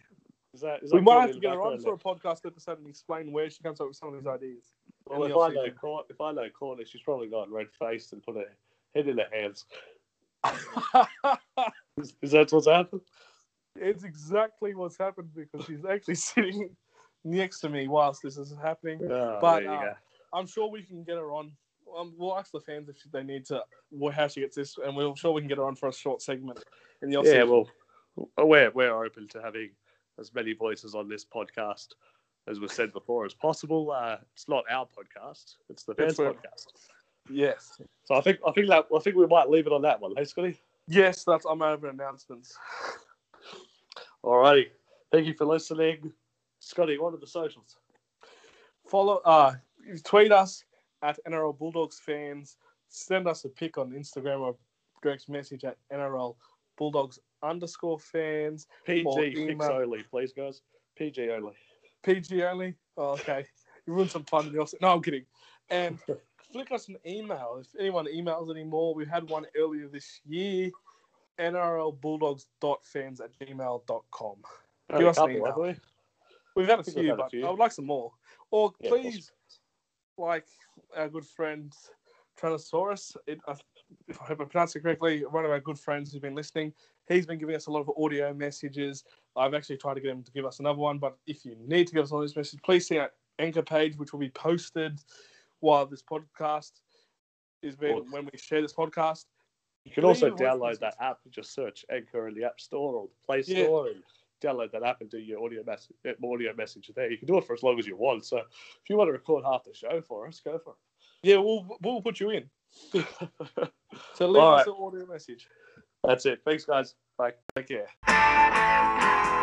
Is that, is we that might have to get her on for a podcast episode and explain where she comes up with some of these ideas. Well, if I, know Cor- if I know Courtney, she's probably got red-faced and put her head in her hands. is, is that what's happened? It's exactly what's happened because she's actually sitting next to me whilst this is happening. Oh, but uh, I'm sure we can get her on. Um, we'll ask the fans if they need to, how she gets this, and we're sure we can get her on for a short segment in the off season. Yeah, well, we're, we're open to having as many voices on this podcast as was said before, as possible. Uh, it's not our podcast; it's the fans' podcast. Yes. So I think I think that I think we might leave it on that one, hey Scotty? Yes, that's I'm over announcements. Alrighty, thank you for listening, Scotty. What are the socials? Follow, uh, tweet us at N R L Bulldogs fans. Send us a pic on Instagram or direct message at N R L Bulldogs underscore fans. P G pics only, please, guys. P G only. P G only? Oh, okay. You ruined some fun. No, I'm kidding. And flick us an email. If anyone emails anymore, we had one earlier this year, nrlbulldogs.fans at gmail.com. Give us an email. We? We've had a few, had but a few. I would like some more. Or yeah, please, like our good friend Tranosaurus, it, I, if I hope I pronounced it correctly, one of our good friends who's been listening, he's been giving us a lot of audio messages. I've actually tried to get him to give us another one, but if you need to give us all these messages, please see our anchor page, which will be posted while this podcast is being, when we share this podcast. You can also download that app. Just search Anchor in the App Store or the Play Store yeah. and download that app and do your audio message, audio message there. You can do it for as long as you want. So if you want to record half the show for us, go for it. Yeah, we'll, we'll put you in. So leave all us right. an audio message. That's it. Thanks, guys. Bye. Take care.